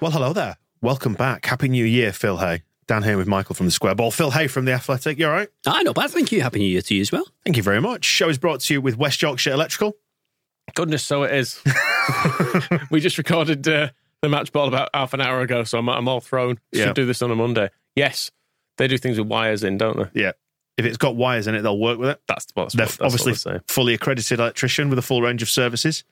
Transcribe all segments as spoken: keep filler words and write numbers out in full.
Well, hello there. Welcome back. Happy New Year, Phil Hay. Down here with Michael from The Square Ball. Phil Hay from The Athletic, you all right? Ah, not bad, thank you. Happy New Year to you as well. Thank you very much. Show is brought to you with West Yorkshire Electrical. Goodness, so it is. We just recorded uh, the match ball about half an hour ago, so I'm, I'm all thrown. Should yeah. do this on a Monday. Yes, they do things with wires in, don't they? Yeah. If it's got wires in it, they'll work with it. That's, that's They're what, that's obviously what they fully accredited electrician with a full range of services.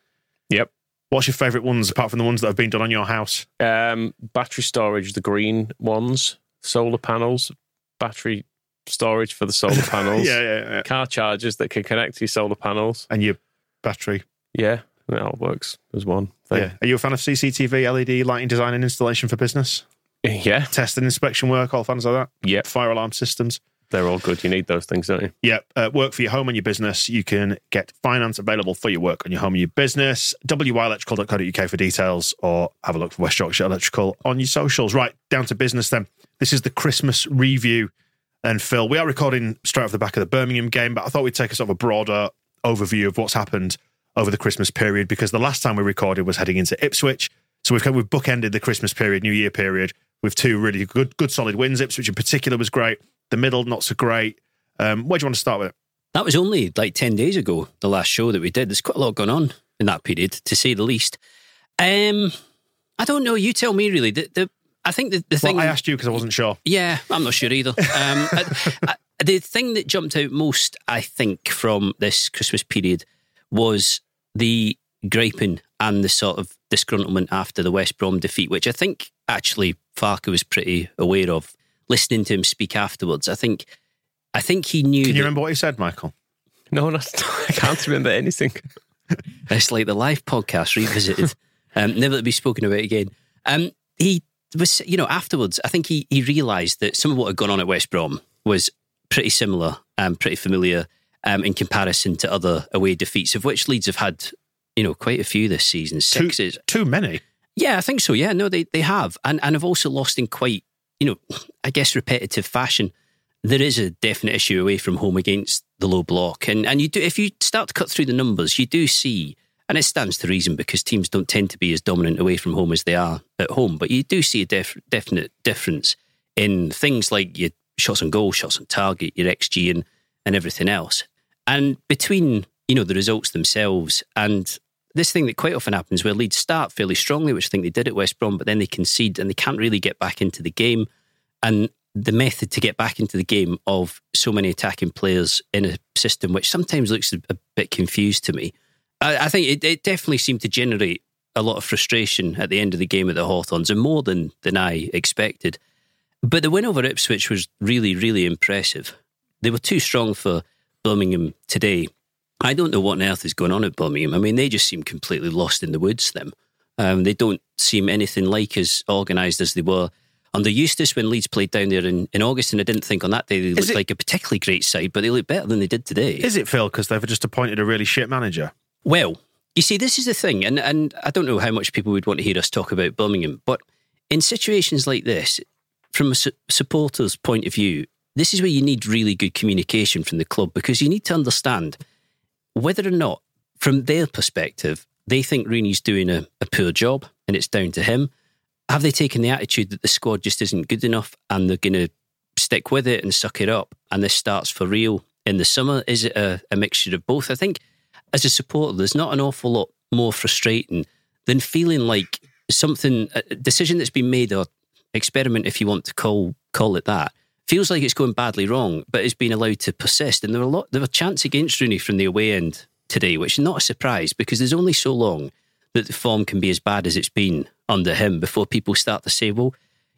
Yep. What's your favourite ones, apart from the ones that have been done on your house? Um, battery storage, the green ones. Solar panels, battery storage for the solar panels. yeah, yeah, yeah. Car chargers that can connect to your solar panels. And your battery. Yeah, that all works as one thing. Yeah. Are you a fan of C C T V, L E D, lighting design and installation for business? Yeah. Test and inspection work, all fans like that? Yeah. Fire alarm systems. They're all good. You need those things, don't you? Yep. Uh, work for your home and your business. You can get finance available for your work on your home and your business. w y electrical dot co dot u k for details, or have a look for West Yorkshire Electrical on your socials. Right, down to business then. This is the Christmas review. And Phil, we are recording straight off the back of the Birmingham game, but I thought we'd take a sort of a broader overview of what's happened over the Christmas period, because the last time we recorded was heading into Ipswich. So we've, we've bookended the Christmas period, New Year period, with two really good, good solid wins. Ipswich in particular was great. The middle, not so great. Um, where do you want to start with it? That was only like ten days ago, the last show that we did. There's quite a lot going on in that period, to say the least. Um, I don't know. You tell me, really. The, the, I think the, the well, thing... I asked you because I wasn't sure. Yeah, I'm not sure either. um, I, I, the thing that jumped out most, I think, from this Christmas period was the griping and the sort of disgruntlement after the West Brom defeat, which I think, actually, Farker was pretty aware of. Listening to him speak afterwards, I think I think he knew... Can you that, remember what he said, Michael? No, no, I can't remember anything. It's like the live podcast revisited. um, never to be spoken about again. Um, he was, you know, afterwards, I think he, he realised that some of what had gone on at West Brom was pretty similar and pretty familiar um, in comparison to other away defeats, of which Leeds have had, you know, quite a few this season. Sixes. Too, too many? Yeah, I think so. Yeah, no, they, they have. And, and have also lost in quite... you know, I guess repetitive fashion. There is a definite issue away from home against the low block. And and you do, if you start to cut through the numbers, you do see, and it stands to reason because teams don't tend to be as dominant away from home as they are at home, but you do see a def, definite difference in things like your shots on goal, shots on target, your X G and, and everything else. And between, you know, the results themselves and this thing that quite often happens where Leeds start fairly strongly, which I think they did at West Brom, but then they concede and they can't really get back into the game. And the method to get back into the game of so many attacking players in a system, which sometimes looks a bit confused to me. I, I think it, it definitely seemed to generate a lot of frustration at the end of the game at the Hawthorns, and more than, than I expected. But the win over Ipswich was really, really impressive. They were too strong for Birmingham today. I don't know what on earth is going on at Birmingham. I mean, they just seem completely lost in the woods, them. Um, they don't seem anything like as organised as they were under Eustace when Leeds played down there in, in August, and I didn't think on that day they looked it, like a particularly great side, but they looked better than they did today. Is it, Phil, because they've just appointed a really shit manager? Well, you see, this is the thing, and, and I don't know how much people would want to hear us talk about Birmingham, but in situations like this, from a su- supporter's point of view, this is where you need really good communication from the club, because you need to understand... whether or not, from their perspective, they think Rooney's doing a, a poor job and it's down to him. Have they taken the attitude that the squad just isn't good enough and they're going to stick with it and suck it up and this starts for real in the summer? Is it a, a mixture of both? I think as a supporter, there's not an awful lot more frustrating than feeling like something, a decision that's been made or experiment, if you want to call call it that, feels like it's going badly wrong, but is being allowed to persist. And there were a lot, there were chants against Rooney from the away end today, which is not a surprise because there's only so long that the form can be as bad as it's been under him before people start to say, well,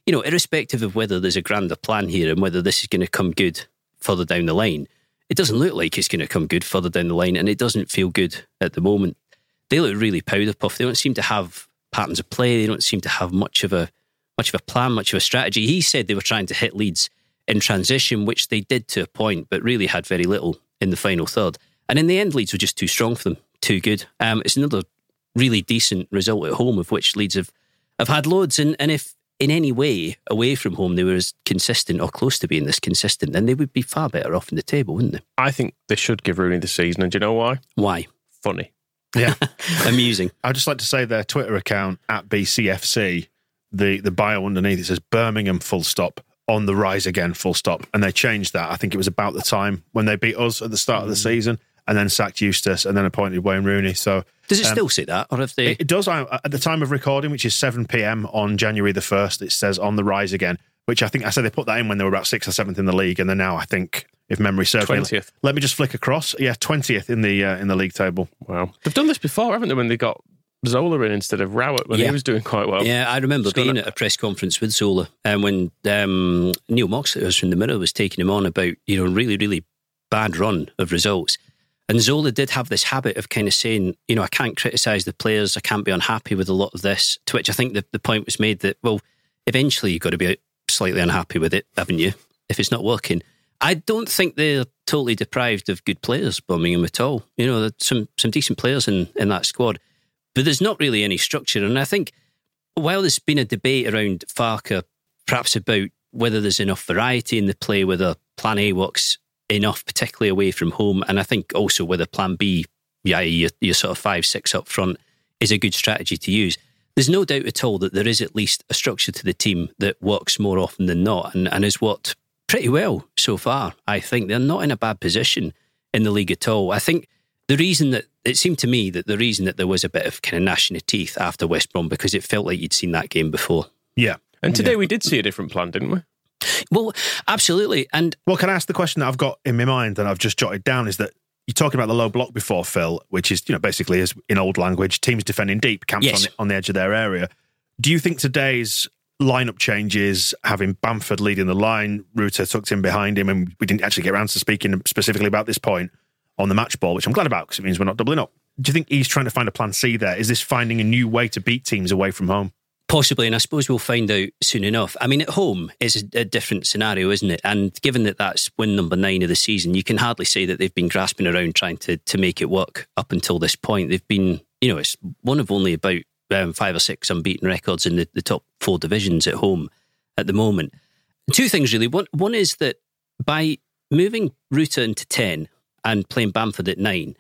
you know, irrespective of whether there's a grander plan here and whether this is going to come good further down the line, it doesn't look like it's going to come good further down the line, and it doesn't feel good at the moment. They look really powder puff. They don't seem to have patterns of play. They don't seem to have much of a much of a plan, much of a strategy. He said they were trying to hit Leeds in transition, which they did to a point, but really had very little in the final third. And in the end, Leeds were just too strong for them, too good. Um, it's another really decent result at home, of which Leeds have, have had loads. And, and if in any way away from home they were as consistent or close to being this consistent, then they would be far better off in the table, wouldn't they? I think they should give Rooney the season. And do you know why? Why? Funny. Yeah. Amusing. I'd just like to say their Twitter account, at B C F C, the, the bio underneath it says Birmingham full stop, on the rise again full stop. And they changed that. I think it was about the time when they beat us at the start mm. of the season, and then sacked Eustace and then appointed Wayne Rooney. So does it um, still say that? Or if they... It does. I, at the time of recording, which is seven p.m. on January the first, it says on the rise again, which I think I said they put that in when they were about sixth or seventh in the league, and they're now, I think, if memory serves twentieth. Me, let me just flick across. Yeah, twentieth in the uh, in the league table. Wow. They've done this before, haven't they, when they got Zola in instead of Rowett, when yeah. he was doing quite well. Yeah, I remember just being at a press conference with Zola, and when um, Neil Moxley was from the Mirror was taking him on about, you know, really, really bad run of results. And Zola did have this habit of kind of saying, you know, I can't criticise the players, I can't be unhappy with a lot of this, to which I think the, the point was made that, well, eventually you've got to be slightly unhappy with it, haven't you, if it's not working. I don't think they're totally deprived of good players, Birmingham, at all. You know, there's some, some decent players in, in that squad, but there's not really any structure. And I think while there's been a debate around Farker, perhaps about whether there's enough variety in the play, whether plan A works enough, particularly away from home. And I think also whether plan B, yeah, your, your sort of five, six up front, is a good strategy to use. There's no doubt at all that there is at least a structure to the team that works more often than not, and, and has worked pretty well so far. I think they're not in a bad position in the league at all. I think the reason that, it seemed to me that the reason that there was a bit of kind of gnashing of teeth after West Brom, because it felt like you'd seen that game before. Yeah. And today yeah. we did see a different plan, didn't we? Well, absolutely. And well, can I ask the question that I've got in my mind and I've just jotted down, is that you're talking about the low block before, Phil, which is, you know, basically is in old language, teams defending deep, camped yes. on, the, on the edge of their area. Do you think today's lineup changes, having Bamford leading the line, Ruta tucked in behind him, and we didn't actually get around to speaking specifically about this point on the match ball, which I'm glad about because it means we're not doubling up. Do you think he's trying to find a plan C there? Is this finding a new way to beat teams away from home? Possibly, and I suppose we'll find out soon enough. I mean, at home, it's a different scenario, isn't it? And given that that's win number nine of the season, you can hardly say that they've been grasping around trying to to make it work up until this point. They've been, you know, it's one of only about um, five or six unbeaten records in the, the top four divisions at home at the moment. Two things, really. One, one is that by moving Ruta into ten and playing Bamford at nine,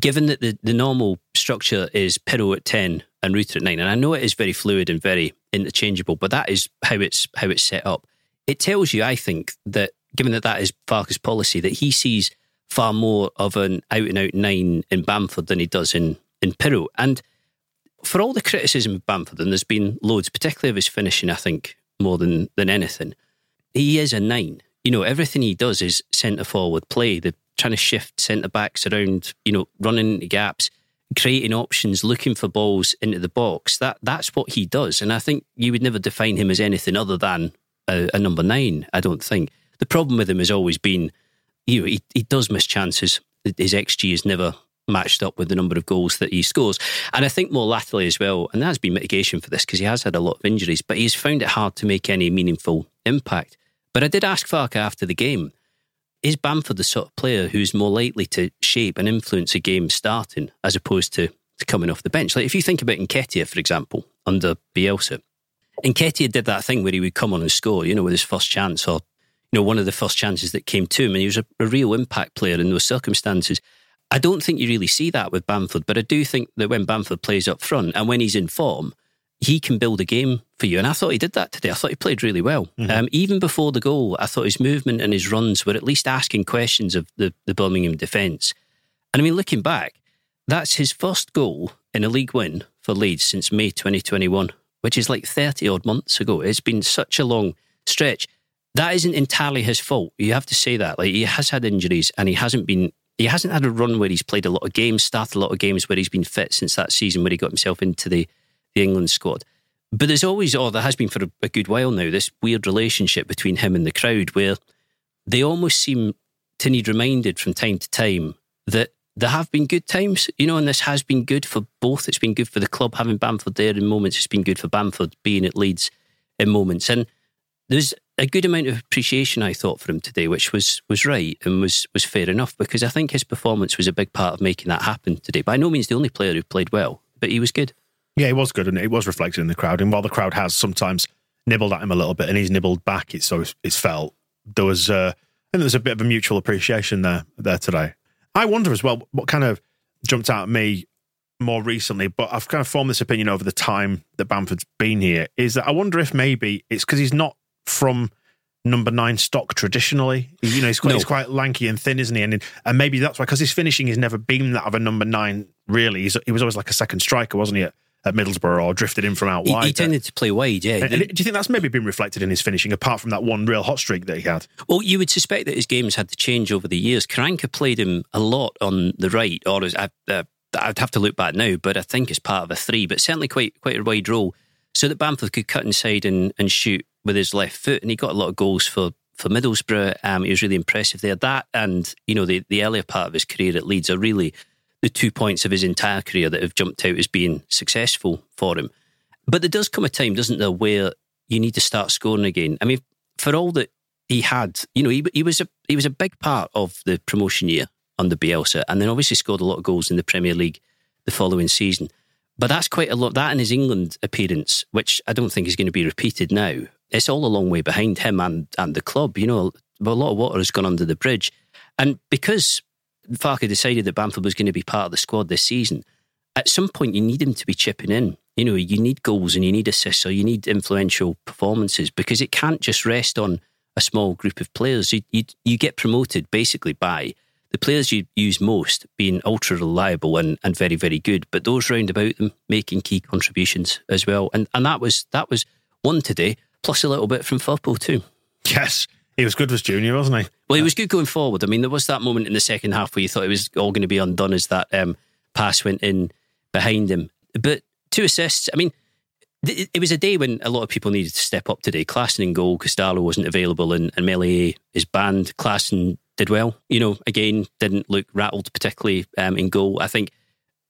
given that the, the normal structure is Pirro at ten and Ruta at nine, and I know it is very fluid and very interchangeable, but that is how it's how it's set up. It tells you, I think, that given that that is Farker's policy, that he sees far more of an out-and-out nine in Bamford than he does in, in Pirro. And for all the criticism of Bamford, and there's been loads, particularly of his finishing, I think, more than, than anything, he is a nine. You know, everything he does is centre-forward play. The trying to shift centre-backs around, you know, running into gaps, creating options, looking for balls into the box. That That's what he does. And I think you would never define him as anything other than a, a number nine, I don't think. The problem with him has always been, you know, he, he does miss chances. His X G is never matched up with the number of goals that he scores. And I think more latterly as well, and there has been mitigation for this because he has had a lot of injuries, but he's found it hard to make any meaningful impact. But I did ask Farker after the game, is Bamford the sort of player who's more likely to shape and influence a game starting as opposed to, to coming off the bench? Like if you think about Nketiah, for example, under Bielsa, Nketiah did that thing where he would come on and score, you know, with his first chance or, you know, one of the first chances that came to him, and he was a, a real impact player in those circumstances. I don't think you really see that with Bamford, but I do think that when Bamford plays up front and when he's in form, he can build a game for you. And I thought he did that today. I thought he played really well. Mm-hmm. Um, even before the goal, I thought his movement and his runs were at least asking questions of the, the Birmingham defence. And I mean, looking back, that's his first goal in a league win for Leeds since May twenty twenty-one, which is like thirty odd months ago. It's been such a long stretch. that isn't entirely his fault. You have to say that. Like, he has had injuries and he hasn't been, he hasn't had a run where he's played a lot of games, started a lot of games where he's been fit since that season where he got himself into the, the England squad. But there's always, or there has been for a, a good while now, this weird relationship between him and the crowd where they almost seem to need reminded from time to time that there have been good times, you know, and this has been good for both. It's been good for the club having Bamford there in moments. It's been good for Bamford being at Leeds in moments. And there's a good amount of appreciation, I thought, for him today, which was was right and was was fair enough, because I think his performance was a big part of making that happen today. By no means the only player who played well, but he was good. Yeah, he was good, and it was reflected in the crowd. And while the crowd has sometimes nibbled at him a little bit, and he's nibbled back, it's so it's felt there was uh, and there was a bit of a mutual appreciation there there today. I wonder as well what kind of jumped out at me more recently, but I've kind of formed this opinion over the time that Bamford's been here, is that I wonder if maybe it's because he's not from number nine stock traditionally. You know, he's quite, no. he's quite lanky and thin, isn't he? And and maybe that's why, because his finishing has never been that of a number nine, really. He's, he was always like a second striker, wasn't he, at, at Middlesbrough, or drifted in from out wide. He, he tended to play wide, yeah. And, and do you think that's maybe been reflected in his finishing, apart from that one real hot streak that he had? Well, you would suspect that his games had to change over the years. Karanka played him a lot on the right, or as, uh, I'd have to look back now, but I think it's part of a three, but certainly quite quite a wide role, so that Bamford could cut inside and, and shoot with his left foot, and he got a lot of goals for, for Middlesbrough. Um, he was really impressive there. That and, you know, the, the earlier part of his career at Leeds are really the two points of his entire career that have jumped out as being successful for him. But there does come a time, doesn't there, where you need to start scoring again. I mean, for all that he had, you know, he, he was a he was a big part of the promotion year under Bielsa, and then obviously scored a lot of goals in the Premier League the following season. But that's quite a lot. That and his England appearance, which I don't think is going to be repeated now, it's all a long way behind him and, and the club. You know, a lot of water has gone under the bridge. And because Farke decided that Bamford was going to be part of the squad this season, at some point you need him to be chipping in. You know, you need goals and you need assists, or you need influential performances, because it can't just rest on a small group of players. You you, you get promoted basically by the players you use most being ultra reliable and, and very, very good, but those round about them making key contributions as well. And and that was that was one today, plus a little bit from Firpo too. Yes. He was good as Junior, wasn't he? Well, he was good going forward. I mean, there was that moment in the second half where you thought it was all going to be undone as that um, pass went in behind him. But two assists, I mean, th- it was a day when a lot of people needed to step up today. Klaassen in goal, Costello wasn't available, and, and Melier is banned. Klaassen did well. You know, again, didn't look rattled particularly um, in goal. I think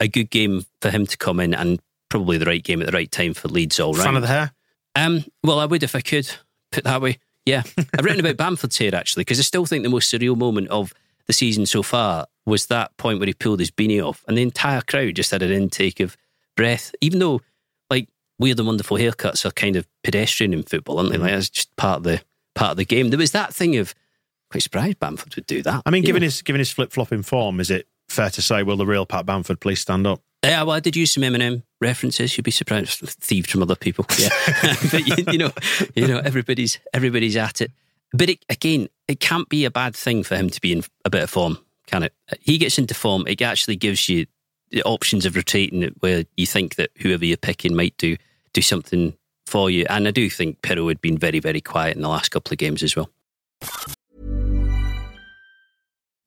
a good game for him to come in, and probably the right game at the right time for Leeds all round. Fan of the hair? Um, well, I would if I could, put it that way. Yeah, I've written about Bamford's hair, actually, because I still think the most surreal moment of the season so far was that point where he pulled his beanie off and the entire crowd just had an intake of breath, even though, like, weird and wonderful haircuts are kind of pedestrian in football, aren't they? Like, that's just part of the part of the game. There was that thing of, quite surprised Bamford would do that. I mean, given know? his given his flip-flopping form, is it fair to say, will the real Pat Bamford please stand up? Yeah, well, I did use some Eminem references. You'd be surprised, thieved from other people. Yeah, but you, you know, you know, everybody's everybody's at it. But it, again, it can't be a bad thing for him to be in a bit of form, can it? He gets into form, it actually gives you the options of rotating it, where you think that whoever you're picking might do do something for you. And I do think Pirro had been very, very quiet in the last couple of games as well.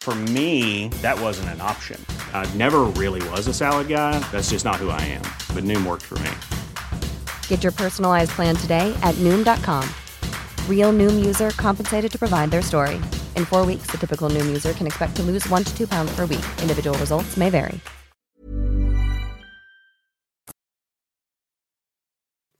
For me, that wasn't an option. I never really was a salad guy. That's just not who I am. But Noom worked for me. Get your personalized plan today at Noom dot com. Real Noom user compensated to provide their story. In four weeks, the typical Noom user can expect to lose one to two pounds per week. Individual results may vary.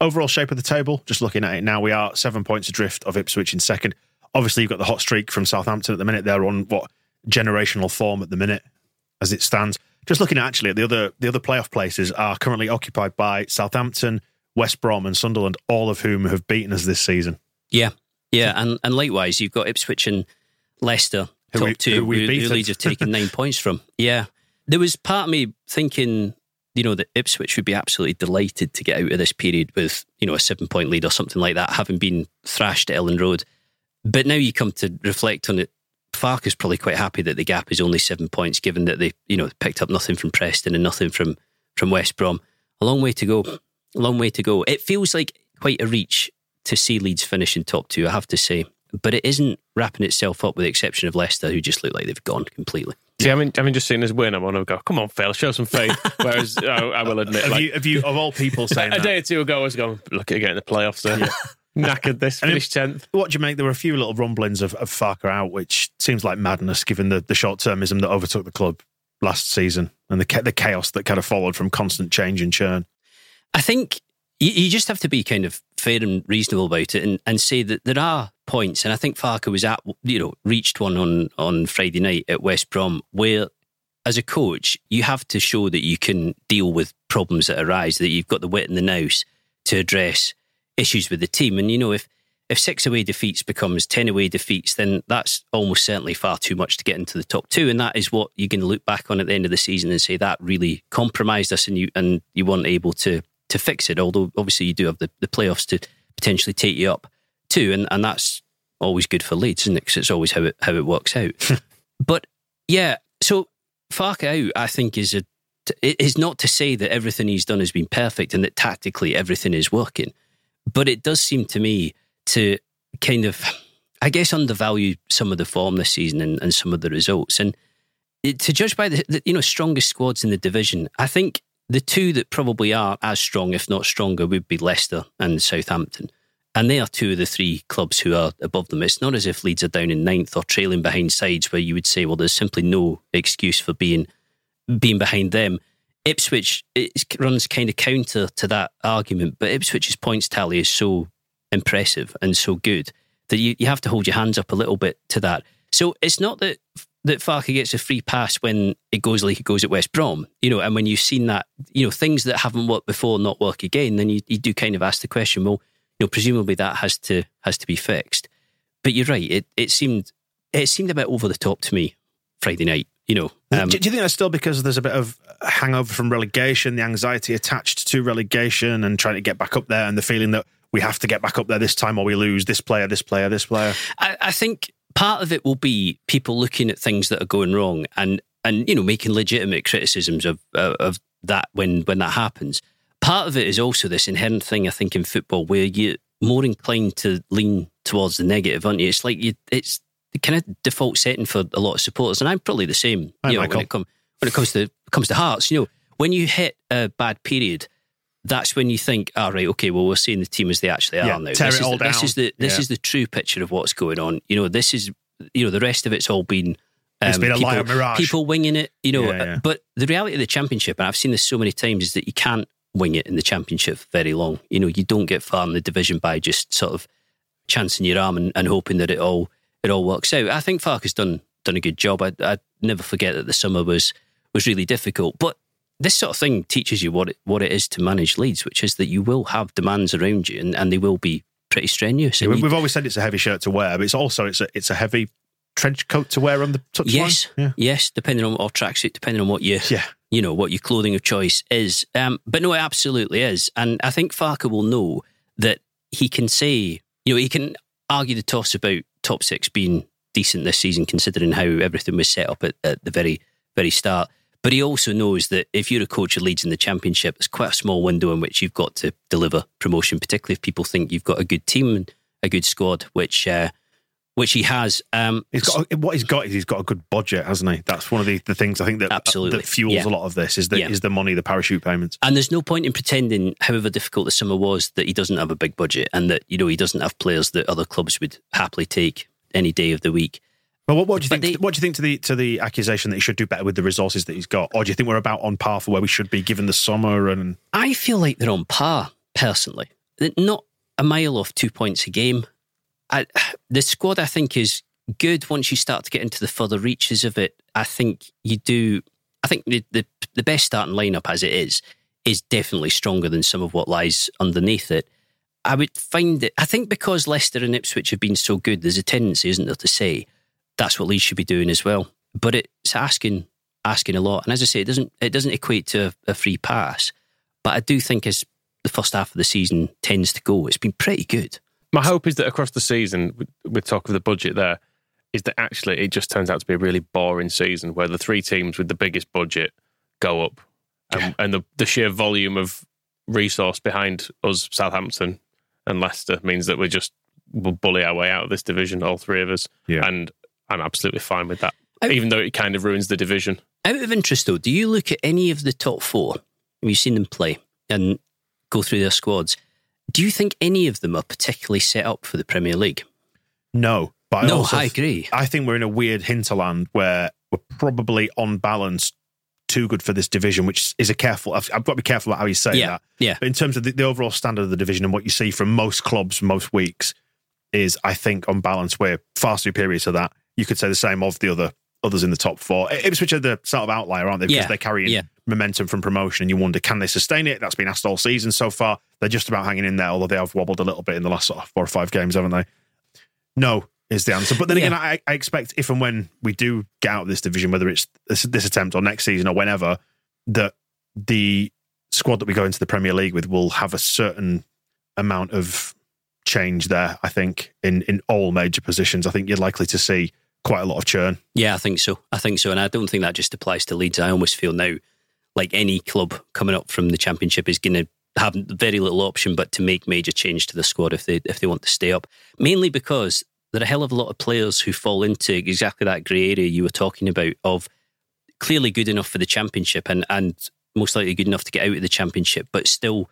Overall shape of the table, just looking at it now, we are seven points adrift of Ipswich in second. Obviously, you've got the hot streak from Southampton at the minute. They're on, what, generational form at the minute as it stands. Just looking at actually at the other, the other playoff places are currently occupied by Southampton, West Brom and Sunderland, all of whom have beaten us this season. Yeah, yeah, and, and likewise, you've got Ipswich and Leicester, who top we, two, who, we who, who Leeds have taken nine points from. Yeah, there was part of me thinking, you know, that Ipswich would be absolutely delighted to get out of this period with, you know, a seven-point lead or something like that, having been thrashed at Elland Road. But now you come to reflect on it, Farker's probably quite happy that the gap is only seven points, given that they, you know, picked up nothing from Preston and nothing from, from West Brom. A long way to go, a long way to go. It feels like quite a reach to see Leeds finish in top two, I have to say. But it isn't wrapping itself up with the exception of Leicester, who just look like they've gone completely. See, I mean, I mean, just seeing this win, I'm going to go, come on, Phil, show some faith. Whereas, I, I will admit, like, have you, have you, of all people saying a that? Day or two ago, I was going, look at getting the playoffs there. Yeah. Knackered this, finished tenth. What do you make? There were a few little rumblings of, of Farker out, which seems like madness, given the, the short-termism that overtook the club last season and the, the chaos that kind of followed from constant change and churn. I think you just have to be kind of fair and reasonable about it and, and say that there are points, and I think Farker was at, you know, reached one on, on Friday night at West Brom, where as a coach, you have to show that you can deal with problems that arise, that you've got the wit and the nous to address issues with the team. And, you know, if, if six away defeats becomes ten away defeats, then that's almost certainly far too much to get into the top two. And that is what you're going to look back on at the end of the season and say that really compromised us and you, and you weren't able to to fix it, although obviously you do have the, the playoffs to potentially take you up too, and, and that's always good for Leeds, isn't it? Because it's always how it, how it works out. But yeah, so Farker out, I think, is a, it is not to say that everything he's done has been perfect and that tactically everything is working, but it does seem to me to kind of, I guess, undervalue some of the form this season and, and some of the results. And it, to judge by the, the, you know, strongest squads in the division, I think the two that probably are as strong, if not stronger, would be Leicester and Southampton. And they are two of the three clubs who are above them. It's not as if Leeds are down in ninth or trailing behind sides where you would say, well, there's simply no excuse for being being behind them. Ipswich it runs kind of counter to that argument, but Ipswich's points tally is so impressive and so good that you, you have to hold your hands up a little bit to that. So it's not that that Farker gets a free pass when it goes like it goes at West Brom, you know, and when you've seen that, you know, things that haven't worked before not work again, then you, you do kind of ask the question, well, you know, presumably that has to has to be fixed. But you're right, it it seemed it seemed a bit over the top to me Friday night, you know. Um, do, do you think that's still because there's a bit of hangover from relegation, the anxiety attached to relegation and trying to get back up there and the feeling that we have to get back up there this time or we lose this player, this player, this player? I, I think part of it will be people looking at things that are going wrong and, and you know, making legitimate criticisms of uh, of that when, when that happens. Part of it is also this inherent thing, I think, in football where you're more inclined to lean towards the negative, aren't you? It's like you, it's the kind of default setting for a lot of supporters, and I'm probably the same. Hi, you know, when it come, when it comes to comes to Hearts, you know, when you hit a bad period, that's when you think, all oh, right, okay, well, we're seeing the team as they actually yeah, are now. Tear this, it is all the, down. this is the this yeah. is the true picture of what's going on. You know, this is you know the rest of it's all been um, it's been a people, lie of mirage. People winging it. You know, yeah, yeah. But the reality of the Championship, and I've seen this so many times, is that you can't wing it in the Championship for very long. You know, you don't get far in the division by just sort of chancing your arm and, and hoping that it all it all works out. I think Farker's done done a good job. I I never forget that the summer was was really difficult, but this sort of thing teaches you what it, what it is to manage Leeds, which is that you will have demands around you, and, and they will be pretty strenuous. Yeah, we've always said it's a heavy shirt to wear, but it's also it's a it's a heavy trench coat to wear on the touchline. Yes, yeah. yes, depending on or tracksuit, depending on what you yeah. you know what your clothing of choice is. Um, but no, it absolutely is, and I think Farker will know that he can say you know he can argue the toss about top six being decent this season, considering how everything was set up at, at the very very start. But he also knows that if you're a coach of Leeds in the Championship, it's quite a small window in which you've got to deliver promotion, particularly if people think you've got a good team and a good squad, which uh, which he has. Um, he's got a, what he's got is he's got a good budget, hasn't he? That's one of the, the things I think that absolutely. Uh, that fuels yeah. a lot of this is the, yeah. is the money, the parachute payments. And there's no point in pretending, however difficult the summer was, that he doesn't have a big budget and that, you know, he doesn't have players that other clubs would happily take any day of the week. Well, what, what do you think? They, what do you think to the to the accusation that he should do better with the resources that he's got, or do you think we're about on par for where we should be given the summer? And I feel like they're on par personally. They're not a mile off, two points a game. I, the squad, I think, is good once you start to get into the further reaches of it. I think you do. I think the the, the best starting lineup as it is is definitely stronger than some of what lies underneath it. I would find it. I think because Leicester and Ipswich have been so good, there's a tendency, isn't there, to say that's what Leeds should be doing as well. But it's asking asking a lot. And as I say, it doesn't it doesn't equate to a, a free pass. But I do think as the first half of the season tends to go, it's been pretty good. My hope is that across the season, with, with talk of the budget there, is that actually it just turns out to be a really boring season where the three teams with the biggest budget go up. And, yeah. and the, the sheer volume of resource behind us, Southampton and Leicester, means that we're just, we'll bully our way out of this division, all three of us. Yeah. And I'm absolutely fine with that, out, even though it kind of ruins the division. Out of interest, though, do you look at any of the top four? Have you seen them play and go through their squads? Do you think any of them are particularly set up for the Premier League? No, but no, I, also, I agree. I think we're in a weird hinterland where we're probably on balance too good for this division, which is a careful. I've, I've got to be careful about how you say yeah, that. Yeah. But in terms of the, the overall standard of the division and what you see from most clubs most weeks is, I think, on balance, we're far superior to that. You could say the same of the other others in the top four. Ipswich are the sort of outlier, aren't they? Because yeah, they're carrying yeah. momentum from promotion and you wonder, can they sustain it? That's been asked all season so far. They're just about hanging in there, although they have wobbled a little bit in the last sort of four or five games, haven't they? No is the answer. But then yeah. again, I, I expect if and when we do get out of this division, whether it's this, this attempt or next season or whenever, that the squad that we go into the Premier League with will have a certain amount of change there, I think, in, in all major positions. I think you're likely to see quite a lot of churn. Yeah, I think so. I think so. And I don't think that just applies to Leeds. I almost feel now like any club coming up from the Championship is going to have very little option but to make major change to the squad if they if they want to stay up. Mainly because there are a hell of a lot of players who fall into exactly that grey area you were talking about of clearly good enough for the Championship and, and most likely good enough to get out of the Championship, but still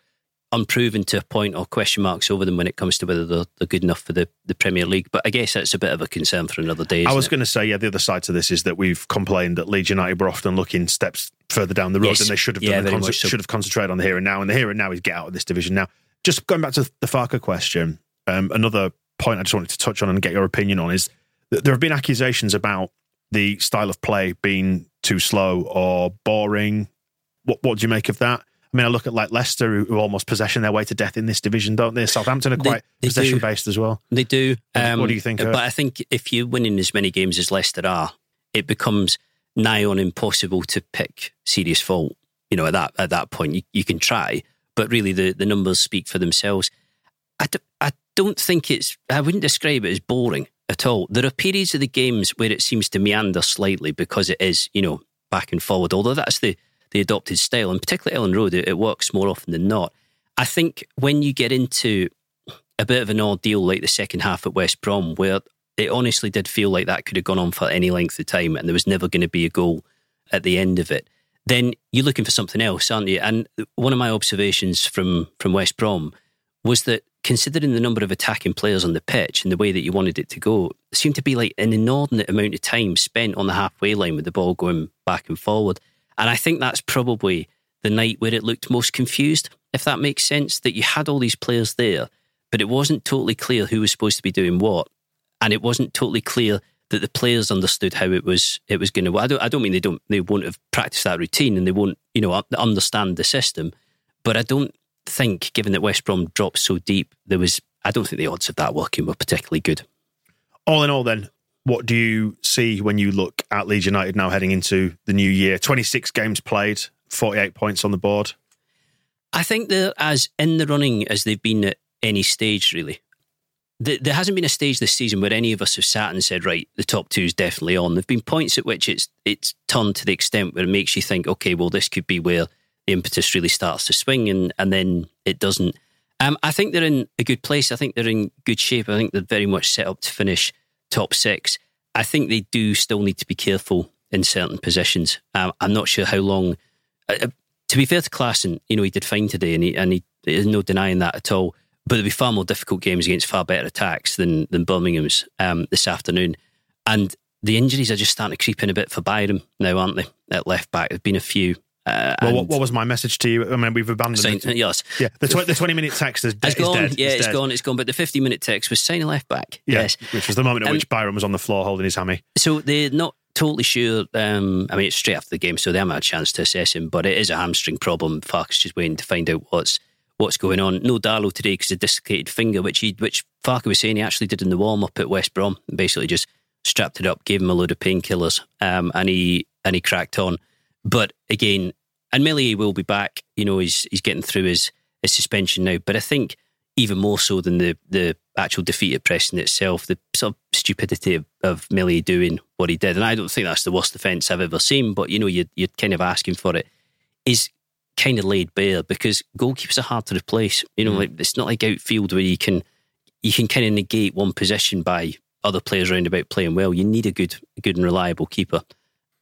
unproven to a point or question marks over them when it comes to whether they're, they're good enough for the, the Premier League. But I guess that's a bit of a concern for another day. I was going to say, yeah, the other side to this is that we've complained that Leeds United were often looking steps further down the road yes. than they should have done. Yeah, they con- so. should have concentrated on the here and now, and the here and now is get out of this division now. Just going back to the Farker question, um, another point I just wanted to touch on and get your opinion on is that there have been accusations about the style of play being too slow or boring. What, what do you make of that? I mean, I look at like Leicester, who, who almost possession their way to death in this division, don't they? Southampton are quite they, they possession do. based as well. They do. Um, what do you think? But I think if you're winning as many games as Leicester are, it becomes nigh on impossible to pick serious fault. You know, at that at that point, you, you can try, but really the, the numbers speak for themselves. I, do, I don't think it's. I wouldn't describe it as boring at all. There are periods of the games where it seems to meander slightly because it is, you know, back and forward. Although that's the. the adopted style, and particularly Ellen Road, it, it works more often than not. I think when you get into a bit of an ordeal like the second half at West Brom, where it honestly did feel like that could have gone on for any length of time and there was never going to be a goal at the end of it, then you're looking for something else, aren't you? And one of my observations from, from West Brom was that considering the number of attacking players on the pitch and the way that you wanted it to go, it seemed to be like an inordinate amount of time spent on the halfway line with the ball going back and forward. And I think that's probably the night where it looked most confused, if that makes sense, that you had all these players there, but it wasn't totally clear who was supposed to be doing what. And it wasn't totally clear that the players understood how it was it was going to work. I don't, I don't mean they don't they won't have practiced that routine and they won't, you know, understand the system. But I don't think, given that West Brom dropped so deep, there was, I don't think the odds of that working were particularly good. All in all then, what do you see when you look at Leeds United now heading into the new year? twenty-six games played, forty-eight points on the board. I think they're as in the running as they've been at any stage, really. There hasn't been a stage this season where any of us have sat and said, right, the top two is definitely on. There have been points at which it's it's turned to the extent where it makes you think, okay, well, this could be where the impetus really starts to swing, and, and then it doesn't. Um, I think they're in a good place. I think they're in good shape. I think they're very much set up to finish top six. I think they do still need to be careful in certain positions. Um, I'm not sure how long. Uh, to be fair to Klassen, you know, he did fine today, and he and he there's no denying that at all. But there'll be far more difficult games against far better attacks than than Birmingham's um, this afternoon. And the injuries are just starting to creep in a bit for Byram now, aren't they? At left back, there've been a few. Uh, well, what, what was my message to you? I mean, we've abandoned sign, it. Yes. Yeah, the, tw- the twenty-minute text is, de- is gone. Dead. Yeah, it's, it's dead. gone, it's gone. But the fifteen-minute text was sign a left back. Yeah, yes. Which was the moment at um, which Byram was on the floor holding his hammy. So they're not totally sure. Um, I mean, it's straight after the game, so they haven't had a chance to assess him, but it is a hamstring problem. Farkas is just waiting to find out what's what's going on. No Darlow today because of a dislocated finger, which, he, which Farkas was saying he actually did in the warm-up at West Brom. Basically just strapped it up, gave him a load of painkillers, um, and he and he cracked on. But again, and Melier will be back. You know, he's he's getting through his, his suspension now. But I think even more so than the, the actual defeat at Preston itself, the sort of stupidity of, of Melier doing what he did, and I don't think that's the worst offence I've ever seen, but you know, you're, you're kind of asking for it, is kind of laid bare because goalkeepers are hard to replace. You know, mm. like, it's not like outfield where you can you can kind of negate one position by other players round about playing well. You need a good, a good and reliable keeper.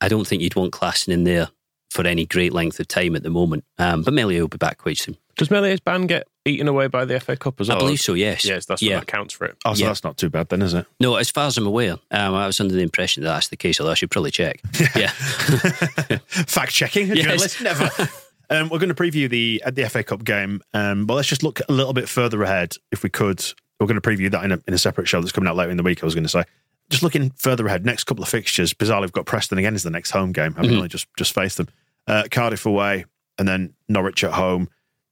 I don't think you'd want Klassen in there for any great length of time at the moment. Um, but Melier will be back quite soon. Does Melier's ban get eaten away by the F A Cup as well? I believe so, yes. Yes, that's yeah. what that counts for it. Oh, so yeah. that's not too bad then, is it? No, as far as I'm aware, um, I was under the impression that that's the case, although I should probably check. Yeah. yeah. Fact-checking. Yes. Never. um, we're going to preview the uh, the F A Cup game, um, but let's just look a little bit further ahead, if we could. We're going to preview that in a, in a separate show that's coming out later in the week, I was going to say. Just looking further ahead, next couple of fixtures, bizarrely we've got Preston again is the next home game. I mean, mm-hmm. really just, just faced them. Uh, Cardiff away, and then Norwich at home,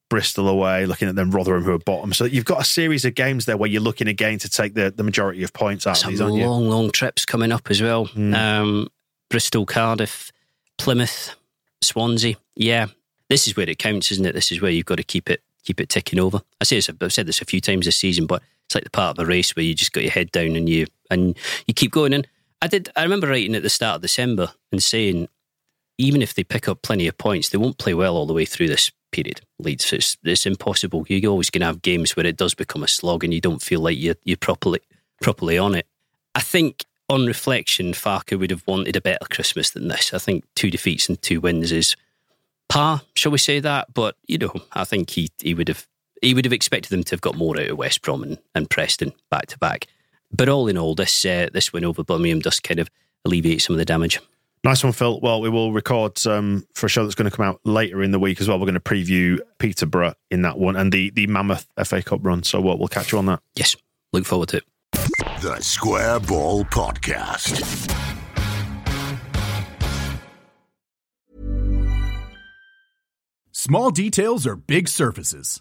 Bristol away, looking at them, Rotherham who are bottom. So you've got a series of games there where you're looking again to take the, the majority of points out of these, aren't you? Some long, long trips coming up as well. Mm. Um, Bristol, Cardiff, Plymouth, Swansea. Yeah, this is where it counts, isn't it? This is where you've got to keep it keep it ticking over. I say this, I've said this a few times this season, but it's like the part of the race where you just got your head down and you and you keep going. And I did. I remember writing at the start of December and saying, even if they pick up plenty of points, they won't play well all the way through this period. Leeds, it's it's impossible. You're always going to have games where it does become a slog and you don't feel like you're you're properly properly on it. I think on reflection, Farker would have wanted a better Christmas than this. I think two defeats and two wins is par, shall we say that? But you know, I think he he would have. He would have expected them to have got more out of West Brom and, and Preston back to back. But all in all, this uh, this win over Birmingham does kind of alleviate some of the damage. Nice one, Phil. Well, we will record um, for a show that's going to come out later in the week as well. We're going to preview Peterborough in that one and the, the mammoth F A Cup run. So we'll, we'll catch you on that. Yes, look forward to it. The Square Ball Podcast. Small details are big surfaces.